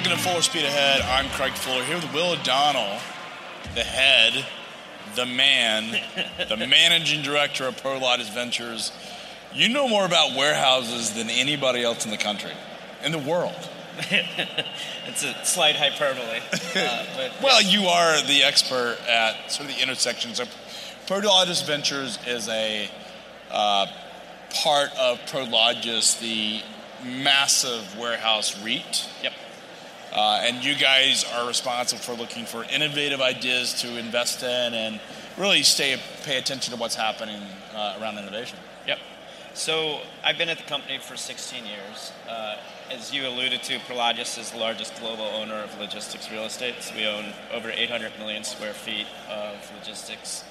Welcome to Fuller Speed Ahead. I'm Craig Fuller here with Will O'Donnell, the head, the man, the managing director of Prologis Ventures. You know more about warehouses than anybody else in the country, in the world. It's a slight hyperbole. Well, you are the expert at sort of the intersection. So Prologis Ventures is a part of Prologis, the massive warehouse REIT. Yep. And you guys are responsible for looking for innovative ideas to invest in and really pay attention to what's happening around innovation. Yep. So I've been at the company for 16 years. As you alluded to, Prologis is the largest global owner of logistics real estate. So we own over 800 million square feet of logistics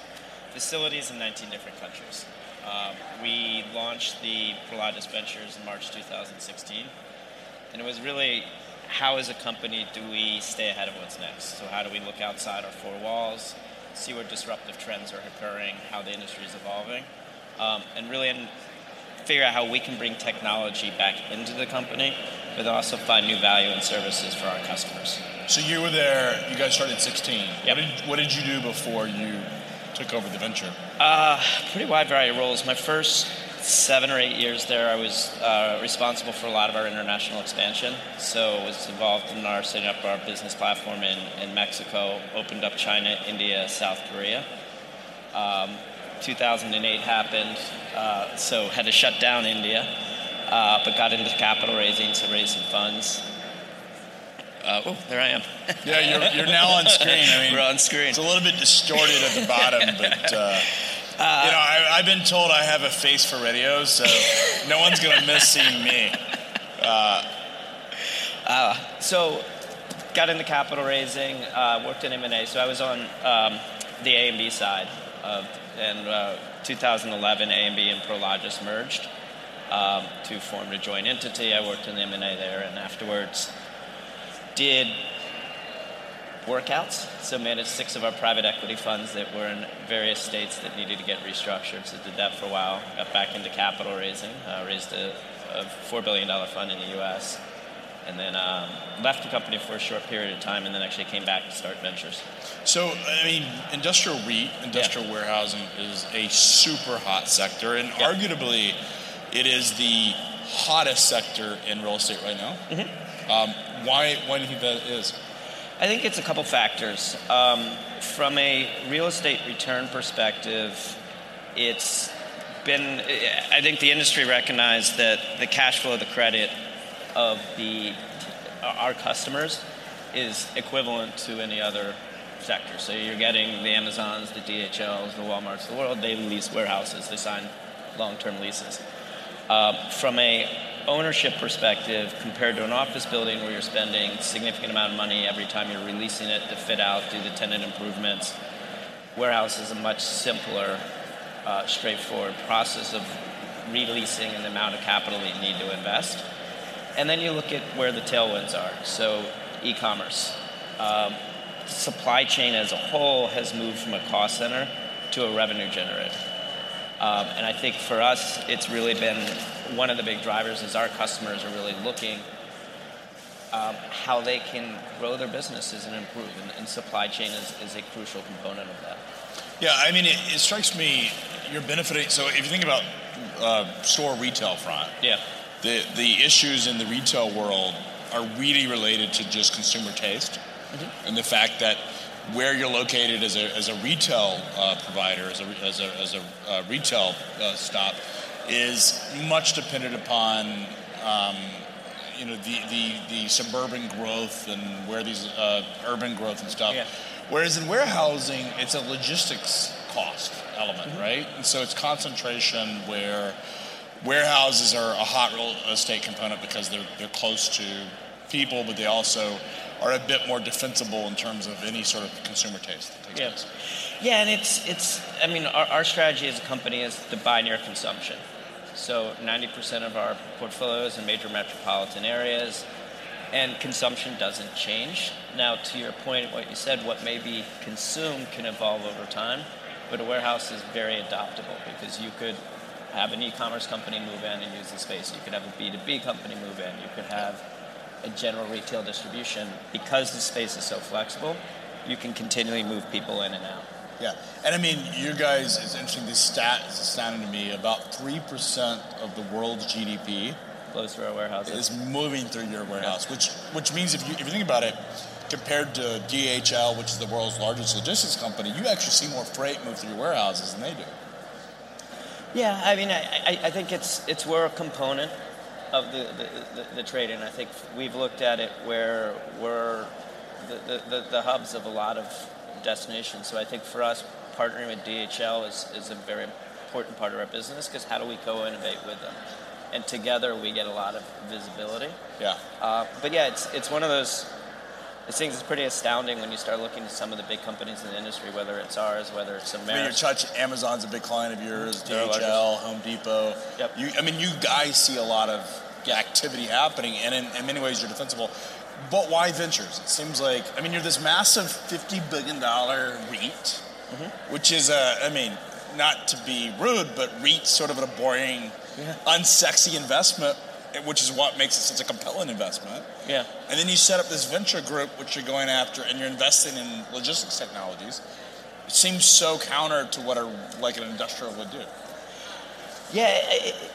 facilities in 19 different countries. We launched the Prologis Ventures in March 2016, and it was really, how as a company do we stay ahead of what's next? So how do we look outside our four walls, see where disruptive trends are occurring, how the industry is evolving, and really figure out how we can bring technology back into the company, but also find new value and services for our customers. So you were there, you guys started at 16. Yep. What did you do before you took over the venture? Pretty wide variety of roles. My first 7 or 8 years there, I was responsible for a lot of our international expansion. So I was involved in our setting up our business platform in Mexico, opened up China, India, South Korea. 2008 happened, so had to shut down India, but got into capital raising to raise some funds. There I am. Yeah, you're now on screen. I mean, we're on screen. It's a little bit distorted at the bottom, but I've been told I have a face for radio, so no one's going to miss seeing me. So got into capital raising, worked in M&A. So I was on the A&B side, and 2011 A&B and Prologis merged to form a joint entity. I worked in the M&A there, and afterwards did workouts, so managed 6 of our private equity funds that were in various states that needed to get restructured, so did that for a while, got back into capital raising, raised a $4 billion fund in the U.S., and then left the company for a short period of time and then actually came back to start ventures. So, I mean, industrial REIT, industrial warehousing is a super hot sector, and arguably it is the hottest sector in real estate right now. Mm-hmm. Why do you think that is? I think it's a couple factors. From a real estate return perspective, it's been, I think the industry recognized that the cash flow, the credit of our customers is equivalent to any other sector. So you're getting the Amazons, the DHLs, the Walmarts of the world. They lease warehouses. They sign long-term leases. From a ownership perspective, compared to an office building where you're spending a significant amount of money every time you're releasing it to fit out, do the tenant improvements, warehouse is a much simpler, straightforward process of releasing and the amount of capital that you need to invest. And then you look at where the tailwinds are. So e-commerce. Supply chain as a whole has moved from a cost center to a revenue generator. And I think for us, it's really been one of the big drivers is our customers are really looking how they can grow their businesses and improve, and supply chain is a crucial component of that. Yeah, I mean, it strikes me you're benefiting. So if you think about store retail front, the issues in the retail world are really related to just consumer taste, mm-hmm. and the fact that where you're located as a retail provider, as a retail stop, is much dependent upon the suburban growth and where these urban growth and stuff. Yeah. Whereas in warehousing, it's a logistics cost element, mm-hmm. right? And so it's concentration where warehouses are a hot real estate component because they're close to people, but they also are a bit more defensible in terms of any sort of consumer taste that takes place. Yeah, and it's. I mean, our strategy as a company is to buy near consumption. So 90% of our portfolio is in major metropolitan areas, and consumption doesn't change. Now, to your point, what you said, what may be consumed can evolve over time, but a warehouse is very adoptable because you could have an e-commerce company move in and use the space. You could have a B2B company move in. You could have a general retail distribution, because the space is so flexible, you can continually move people in and out. Yeah, and I mean, you guys, it's interesting, this stat is astounding to me. About 3% of the world's GDP flows through our warehouses. Is moving through your warehouse, yeah. Which means if you think about it, compared to DHL, which is the world's largest logistics company, you actually see more freight move through your warehouses than they do. Yeah, I mean, I think it's we're a component of the trade, and I think we've looked at it where we're the hubs of a lot of destinations. So I think for us, partnering with DHL is a very important part of our business, because how do we co-innovate with them? And together we get a lot of visibility. Yeah. But yeah, it's one of those things that's pretty astounding when you start looking at some of the big companies in the industry, whether it's ours, whether it's America. I mean, you touch Amazon's a big client of yours, DHL, Home Depot. Yep. You guys see a lot of activity happening, and in many ways you're defensible. But why ventures? It seems like, I mean, you're this massive $50 billion REIT, mm-hmm. which is, not to be rude, but REIT's sort of a boring, unsexy investment, which is what makes it such a compelling investment. Yeah. And then you set up this venture group, which you're going after, and you're investing in logistics technologies. It seems so counter to what an industrial would do. Yeah,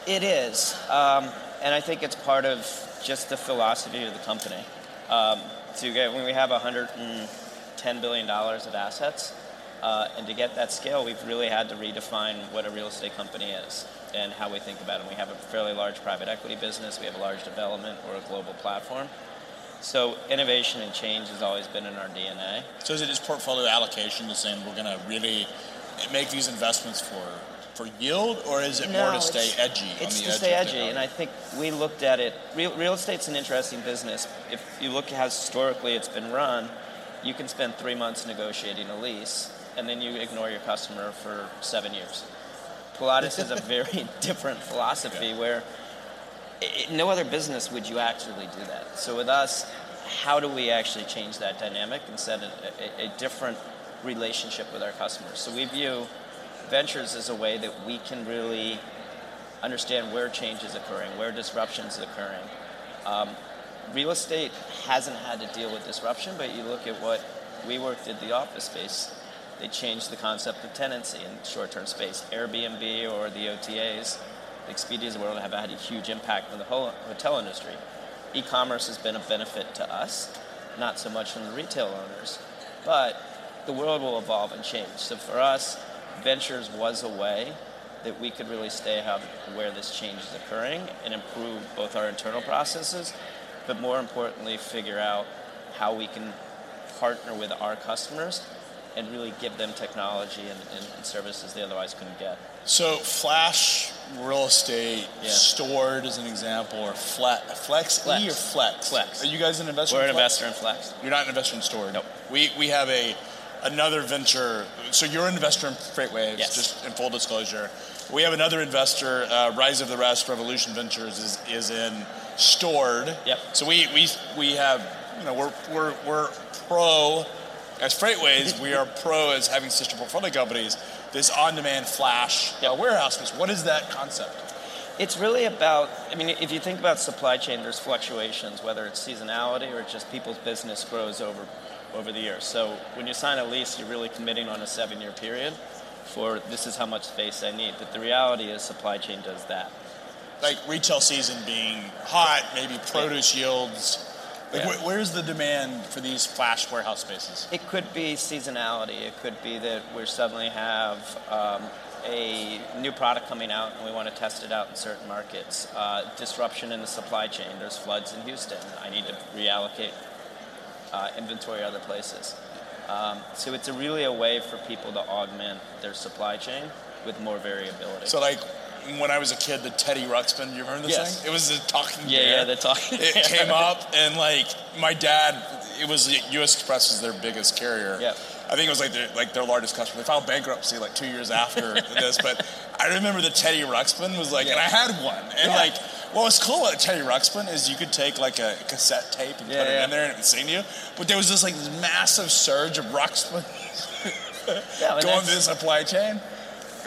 it is. And I think it's part of just the philosophy of the company. When we have $110 billion of assets, and to get that scale, we've really had to redefine what a real estate company is and how we think about it. And we have a fairly large private equity business. We have a large development. We're a global platform. So innovation and change has always been in our DNA. So is it just portfolio allocation to saying we're going to really make these investments for yield, or is it more to stay edgy on the edge? It's to stay edgy, and I think we looked at it. Real estate's an interesting business. If you look at how historically it's been run, you can spend 3 months negotiating a lease, and then you ignore your customer for 7 years. Pilates is a very different philosophy where no other business would you actually do that. So with us, how do we actually change that dynamic and set a different relationship with our customers? So we view ventures is a way that we can really understand where change is occurring, where disruption is occurring. Real estate hasn't had to deal with disruption, but you look at what WeWork did, the office space. They changed the concept of tenancy in short-term space. Airbnb or the OTAs, the Expedia's of the world have had a huge impact on the whole hotel industry. E-commerce has been a benefit to us, not so much from the retail owners, but the world will evolve and change. So for us, ventures was a way that we could really stay where this change is occurring and improve both our internal processes, but more importantly, figure out how we can partner with our customers and really give them technology and services they otherwise couldn't get. So Flash, real estate, Stored as an example, or Flex? E or Flex? Flex. Are you guys an investor in Flex? We're an investor in Flex. You're not an investor in Stored? Nope. We have another venture. So you're an investor in FreightWaves, just in full disclosure. We have another investor, Rise of the Rest, Revolution Ventures is in Stored. Yep. So we have, we're pro, as FreightWaves, we are pro as having sister portfolio companies, this on-demand flash warehouse. What is that concept? It's really about, if you think about supply chain, there's fluctuations, whether it's seasonality or just people's business grows over the years. So when you sign a lease, you're really committing on a 7-year period for this is how much space I need. But the reality is supply chain does that. Like retail season being hot, maybe produce yields. Where's the demand for these flash warehouse spaces? It could be seasonality. It could be that we suddenly have a new product coming out and we want to test it out in certain markets. Disruption in the supply chain. There's floods in Houston. I need to reallocate inventory other places. So it's really a way for people to augment their supply chain with more variability. So like when I was a kid, the Teddy Ruxpin, you remember this thing? It was the talking bear. Yeah, the talking bear. It came up, and my dad, it was U.S. Express was their biggest carrier. Yep. I think it was their largest customer. They filed bankruptcy 2 years after this, but I remember the Teddy Ruxpin was and I had one. And what was cool about Teddy Ruxpin is you could take a cassette tape and put it in there and it would sing to you. But there was this massive surge of Ruxpin going through the supply chain.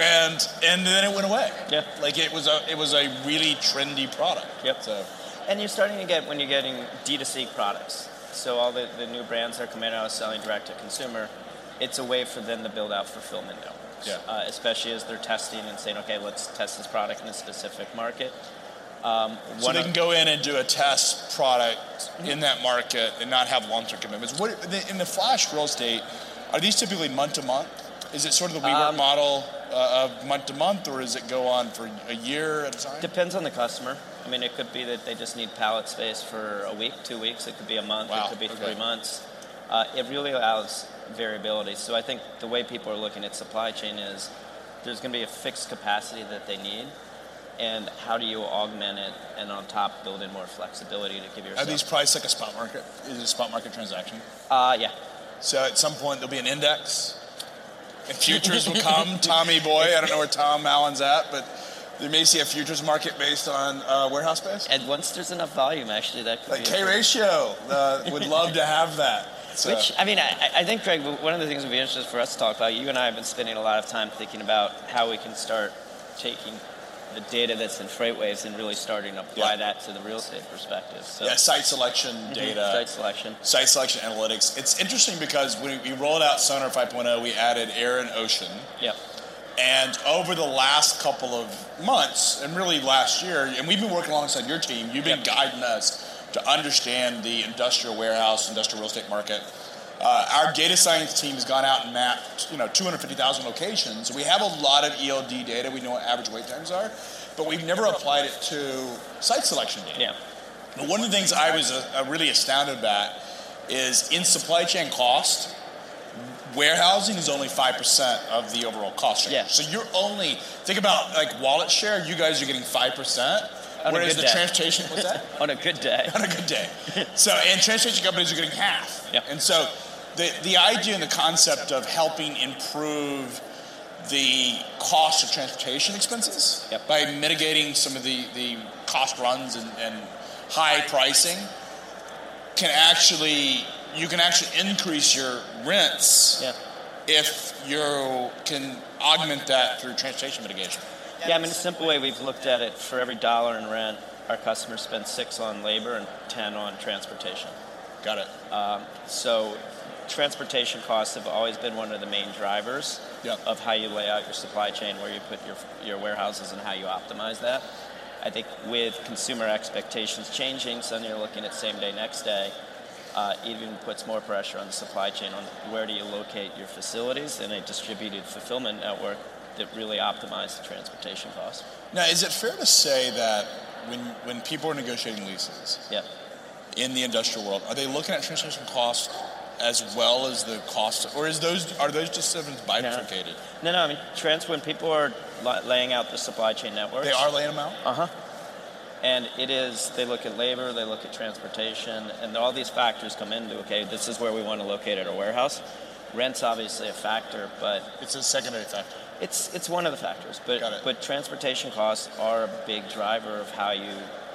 And then it went away. Yeah. It was a really trendy product. Yep. So And you're starting to get, when you're getting D2C products, so all the new brands that are coming out selling direct to consumer, it's a way for them to build out fulfillment networks, especially as they're testing and saying, okay, let's test this product in a specific market. So they can go in and do a test product in that market and not have long-term commitments. What, in the flash real estate, are these typically month-to-month? Is it sort of the WeWork model of month-to-month, or does it go on for a year at a time? Depends on the customer. I mean, it could be that they just need pallet space for a week, 2 weeks. It could be a month. Wow. It could be 3 months. It really allows variability. So I think the way people are looking at supply chain is there's going to be a fixed capacity that they need, and how do you augment it and on top build in more flexibility to give yourself... Are these priced like a spot market? Is it a spot market transaction? Yeah. So at some point there'll be an index, and futures will come. Tommy boy, I don't know where Tom Allen's at, but they may see a futures market based on warehouse space. And once there's enough volume, actually, that could like be... Like K-ratio, would love to have that. So. Which, I mean, I think, Craig, one of the things that would be interesting for us to talk about, you and I have been spending a lot of time thinking about how we can start taking the data that's in FreightWaves and really starting to apply that to the real estate perspective. So. Yeah, site selection data. Site selection analytics. It's interesting because when we rolled out Sonar 5.0, we added air and ocean. Yep. And over the last couple of months, and really last year, and we've been working alongside your team, you've been guiding us to understand the industrial warehouse, industrial real estate market. Our data science team has gone out and mapped, 250,000 locations. We have a lot of ELD data. We know what average wait times are, but we've never applied it to site selection data. Yeah. But one of the things I was really astounded about is in supply chain cost, warehousing is only 5% of the overall cost share. Yeah. So you're only, think about like wallet share, you guys are getting 5%. Whereas the transportation, what's that? On a good day. On a good day. So, and transportation companies are getting half. Yeah. And so the idea and the concept of helping improve the cost of transportation expenses by mitigating some of the cost runs and high pricing can actually, you can actually increase your rents if you can augment that through transportation mitigation. Yeah, I mean, a simple way we've looked at it, for every dollar in rent, our customers spend 6 on labor and 10 on transportation. Got it. So transportation costs have always been one of the main drivers of how you lay out your supply chain, where you put your warehouses and how you optimize that. I think with consumer expectations changing, suddenly you're looking at same day, next day, even puts more pressure on the supply chain on where do you locate your facilities in a distributed fulfillment network that really optimized the transportation costs. Now, is it fair to say that when people are negotiating leases in the industrial world, are they looking at transportation costs as well as the cost, or are those decisions bifurcated? No, I mean, when people are laying out the supply chain networks... They are laying them out? Uh-huh. And it is, they look at labor, they look at transportation, and all these factors come into, okay, this is where we want to locate at our warehouse. Rent's obviously a factor, but... It's a secondary factor. It's one of the factors, but transportation costs are a big driver of how you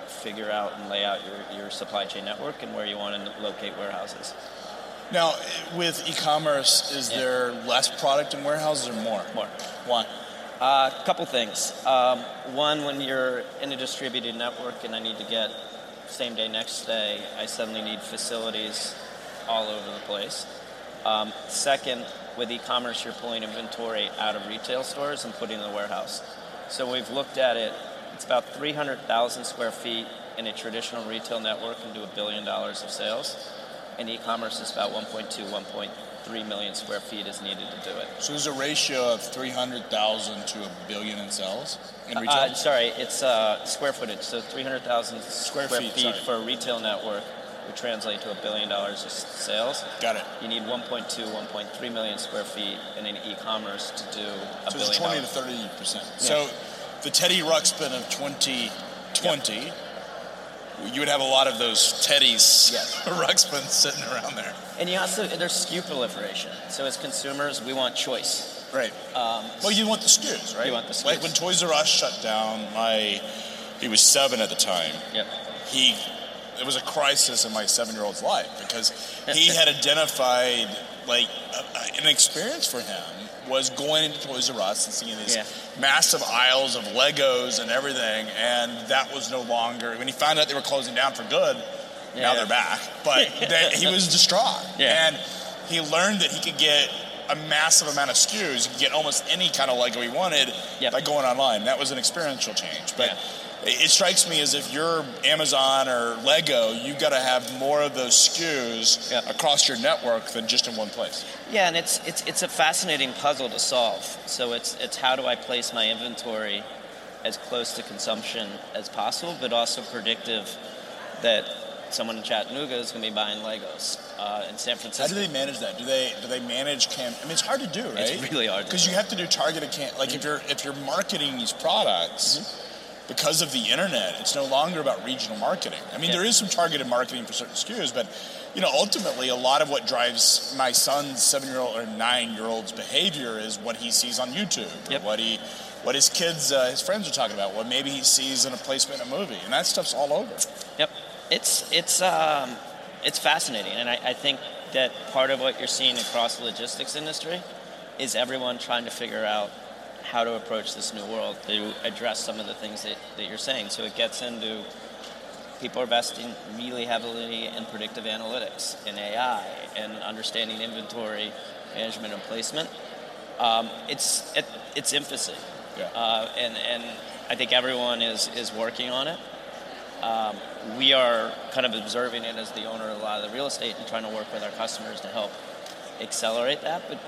figure out and lay out your supply chain network and where you want to locate warehouses. Now, with e-commerce, is there less product in warehouses or more? More. Why? A couple things. One, when you're in a distributed network and I need to get same day, next day, I suddenly need facilities all over the place. Second, with e-commerce, you're pulling inventory out of retail stores and putting it in the warehouse. So we've looked at it. It's about 300,000 square feet in a traditional retail network and do $1 billion of sales. And e-commerce is about 1.2, 1.3 million square feet is needed to do it. So there's a ratio of 300,000 to $1 billion in sales in retail? Sorry, it's square footage. So 300,000 square feet for a retail network would translate to $1 billion of sales. Got it. You need 1.2, 1.3 million square feet in an e-commerce to do $1 billion. So it's 20 to 30%. Yeah. So the Teddy Ruxpin of 2020, you would have a lot of those Teddy's Ruxpins sitting around there. And you also, there's SKU proliferation. So as consumers, we want choice. Right. Well, you want the SKUs, right? You want the SKUs. Like when Toys R Us shut down, he was 7 at the time. Yep. It was a crisis in my 7-year-old's life because he had identified an experience for him was going into Toys R Us and seeing these massive aisles of Legos and everything, and that was no longer. When he found out they were closing down for good, now they're back. But he was distraught. Yeah. And he learned that he could get a massive amount of SKUs. He could get almost any kind of Lego he wanted by going online. That was an experiential change. But it strikes me as if you're Amazon or Lego, you've got to have more of those SKUs across your network than just in one place. Yeah, and it's a fascinating puzzle to solve. So it's how do I place my inventory as close to consumption as possible, but also predictive that someone in Chattanooga is going to be buying Legos in San Francisco. How do they manage that? Do they manage campaigns? I mean, it's hard to do, right? It's really hard to do. Because you have to do targeted campaigns. Like if you're marketing these products. Mm-hmm. Because of the internet, it's no longer about regional marketing. I mean, there is some targeted marketing for certain SKUs, but ultimately, a lot of what drives my son's 7-year-old or 9-year-old's behavior is what he sees on YouTube, or what his kids, his friends are talking about, what maybe he sees in a placement in a movie, and that stuff's all over. Yep, it's fascinating, and I think that part of what you're seeing across the logistics industry is everyone trying to figure out how to approach this new world to address some of the things that you're saying. So it gets into people are investing really heavily in predictive analytics, in AI, and understanding inventory management and placement. It's at its infancy, and I think everyone is working on it. We are kind of observing it as the owner of a lot of the real estate and trying to work with our customers to help accelerate that, but.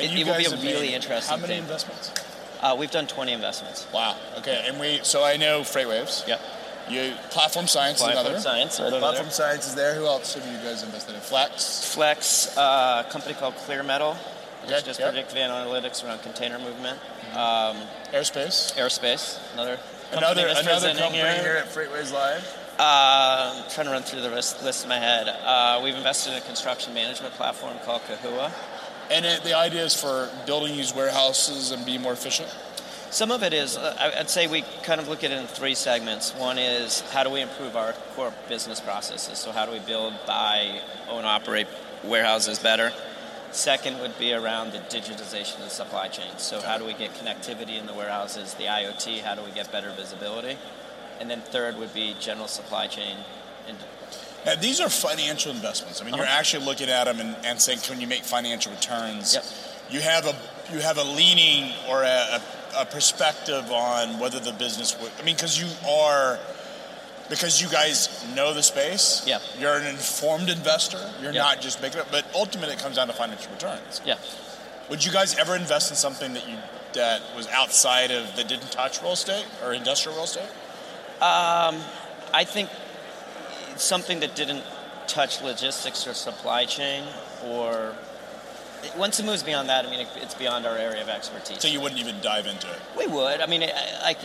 It will be a really interesting thing. How many investments? We've done 20 investments. Wow. Okay. And so I know FreightWaves. Yep. Platform Science is another. Platform Science is there. Who else have you guys invested in? Flex? Flex, a company called Clear Metal, which does predictive analytics around container movement. Airspace? Airspace. Another company here at FreightWaves Live. I'm trying to run through the list in my head. We've invested in a construction management platform called Kahua. And the idea is for building these warehouses and be more efficient? Some of it is. I'd say we kind of look at it in three segments. One is how do we improve our core business processes? So how do we build, buy, own, operate warehouses better? Second would be around the digitization of the supply chain. So how do we get connectivity in the warehouses, the IoT, how do we get better visibility? And then third would be general supply chain. Now, these are financial investments. I mean, you're actually looking at them and saying, can you make financial returns? Yep. You have a leaning or a perspective on whether the business would... I mean, because you guys know the space, you're an informed investor, you're not just making it, but ultimately it comes down to financial returns. Yeah. Would you guys ever invest in something that was outside of, that didn't touch real estate or industrial real estate? I think... something that didn't touch logistics or supply chain, or once it moves beyond that, I mean, it's beyond our area of expertise. So you wouldn't even dive into it? We would. I mean,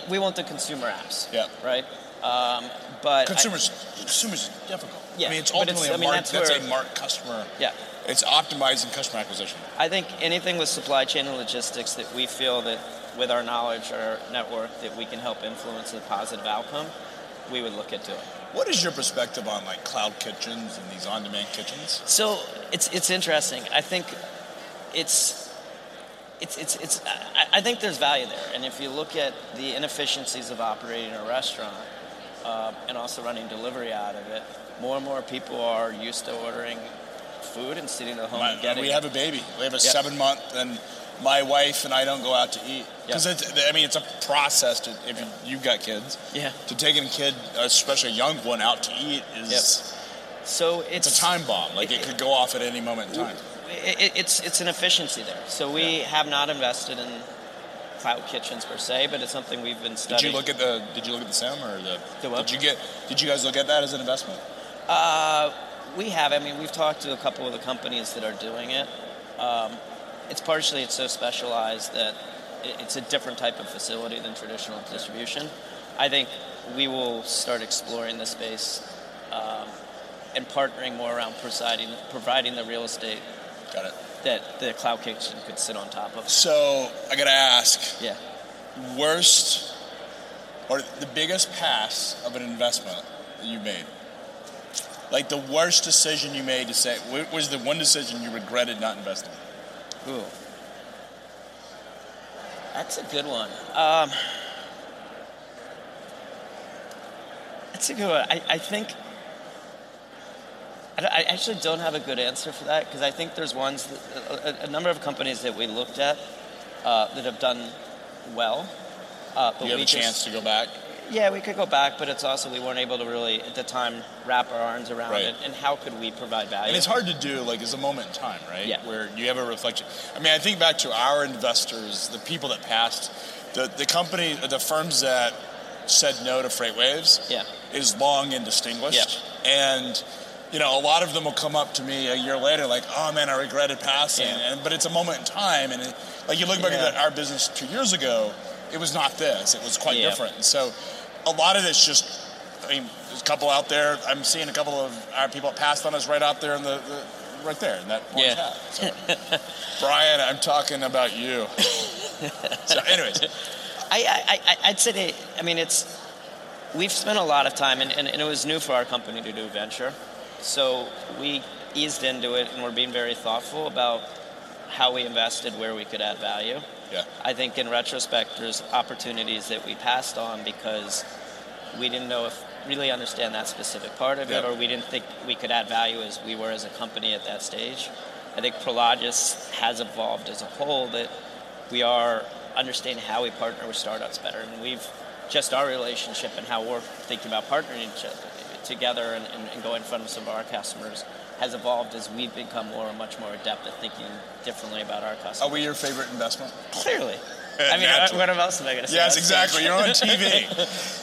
we want the consumer apps, right? But consumers is difficult. Yeah, I mean, it's ultimately a customer. Yeah, it's optimizing customer acquisition. I think anything with supply chain and logistics that we feel that with our knowledge or our network that we can help influence a positive outcome, we would look into it. What is your perspective on like cloud kitchens and these on-demand kitchens? So it's interesting. I think it's I think there's value there, and if you look at the inefficiencies of operating a restaurant and also running delivery out of it, more and more people are used to ordering food and sitting at home and getting it. We have a baby. We have a 7-month and. My wife and I don't go out to eat because it's a process. If you've got kids, to taking a kid, especially a young one, out to eat is so it's a time bomb. Like it could go off at any moment in time. It's an efficiency there. So we have not invested in cloud kitchens per se, but it's something we've been studying. Did you look at the SIM or the what? Did you guys look at that as an investment? We have. I mean, we've talked to a couple of the companies that are doing it. It's so specialized that it's a different type of facility than traditional distribution. I think we will start exploring the space and partnering more around providing the real estate that the cloud kitchen could sit on top of. So I got to ask, worst or the biggest pass of an investment that you made? Like the worst decision you made to say, what was the one decision you regretted not investing in? Ooh. That's a good one. I think I actually don't have a good answer for that, because I think there's ones, that, a number of companies that we looked at that have done well. But you have a chance to go back? Yeah, we could go back, but it's also we weren't able to really, at the time, wrap our arms around it, and how could we provide value? And it's hard to do, like, it's a moment in time, right? Yeah. Where you have a reflection. I mean, I think back to our investors, the people that passed, the company, the firms that said no to FreightWaves is long and distinguished. Yeah. And... you know, a lot of them will come up to me a year later, like, "Oh man, I regretted passing." Yeah. But it's a moment in time, and it, like you look back at our business 2 years ago, it was not this; it was quite different. And so, a lot of this just, I mean, there's a couple out there. I'm seeing a couple of our people that passed on us right out there in the right there in that point. Yeah. So, Brian, I'm talking about you. So, anyways, I'd say, I mean, it's we've spent a lot of time, and it was new for our company to do venture. So we eased into it, and we're being very thoughtful about how we invested, where we could add value. Yeah. I think in retrospect, there's opportunities that we passed on because we didn't know if really understand that specific part of it, or we didn't think we could add value as we were as a company at that stage. I think Prologis has evolved as a whole, that we are understanding how we partner with startups better, and we've just our relationship and how we're thinking about partnering each other. Together and go in front of some of our customers has evolved as we've become much more adept at thinking differently about our customers. Are we your favorite investment? Clearly. I mean, what else am I going to say? Yes, exactly. You're on TV.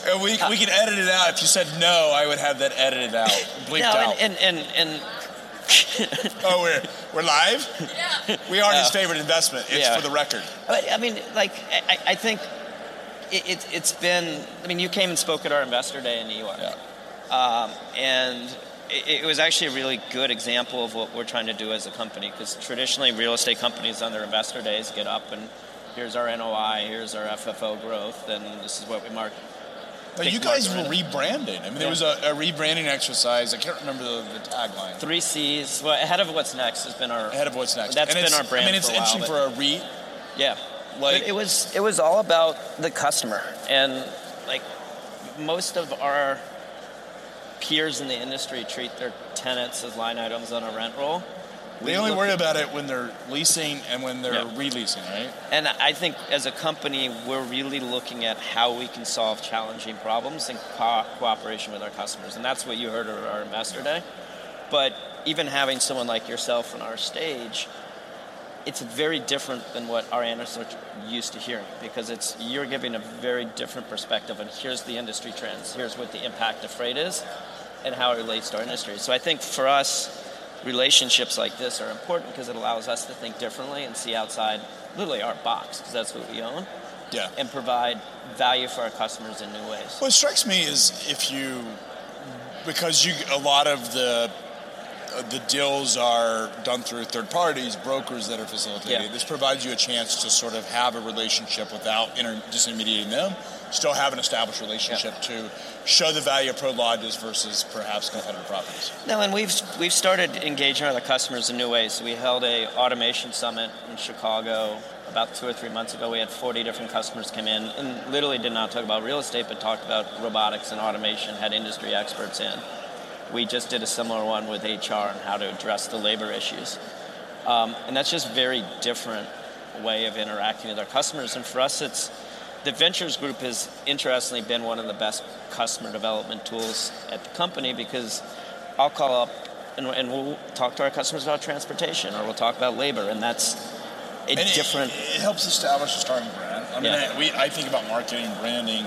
And we can edit it out. If you said no, I would have that edited out, bleeped out. And oh, we're live? Yeah. We are his favorite investment. It's for the record. But, I mean, like, I think it's been, I mean, you came and spoke at our Investor Day in New York. Yeah. And it was actually a really good example of what we're trying to do as a company, because traditionally real estate companies on their investor days get up and here's our NOI, here's our FFO growth, and this is what we mark. But you guys were rebranding. I mean, there was a rebranding exercise. I can't remember the tagline. 3 C's. Well, Ahead of What's Next has been our... Ahead of What's Next. That's been our brand for a while. I mean, it's interesting for a REIT. Yeah. Like, it was all about the customer. And, like, most of our... peers in the industry treat their tenants as line items on a rent roll. They only worry about it when they're leasing and when they're re-leasing, right? And I think as a company, we're really looking at how we can solve challenging problems in cooperation with our customers. And that's what you heard at our Investor Day. But even having someone like yourself on our stage, it's very different than what our analysts are used to hearing, because it's you're giving a very different perspective, and here's the industry trends, here's what the impact of freight is, and how it relates to our industry. So I think for us, relationships like this are important because it allows us to think differently and see outside literally our box, because that's what we own, and provide value for our customers in new ways. What strikes me is a lot of the deals are done through third parties, brokers that are facilitated. Yeah. This provides you a chance to sort of have a relationship without disintermediating them, still have an established relationship to show the value of Prologis versus perhaps competitive properties. No, and we've started engaging with our customers in new ways. We held an automation summit in Chicago about 2 or 3 months ago. We had 40 different customers come in and literally did not talk about real estate, but talked about robotics and automation, had industry experts in. We just did a similar one with HR on how to address the labor issues. And that's just very different way of interacting with our customers. And for us, it's the Ventures Group has interestingly been one of the best customer development tools at the company, because I'll call up and we'll talk to our customers about transportation, or we'll talk about labor, and that's different... It helps establish a starting brand. I mean, I think about marketing, branding,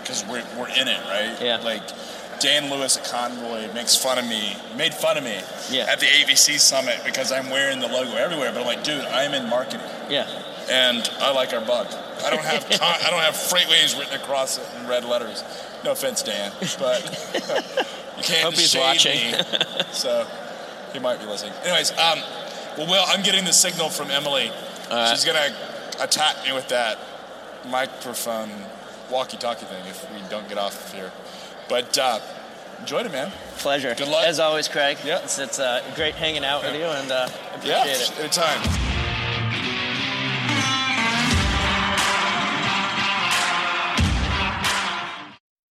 because we're in it, right? Yeah. Like... Dan Lewis at Convoy made fun of me at the AVC Summit because I'm wearing the logo everywhere, but I'm like, dude, I'm in marketing. Yeah. And I like our bug. I don't have I don't have FreightWaves written across it in red letters. No offense, Dan, but you can't hope he's watching. Me. So he might be listening. Anyways, Will, I'm getting the signal from Emily. She's gonna attack me with that microphone walkie-talkie thing if we don't get off of here. But enjoyed it, man. Pleasure. Good luck. As always, Craig. Yeah. It's great hanging out with you, and appreciate it. Anytime.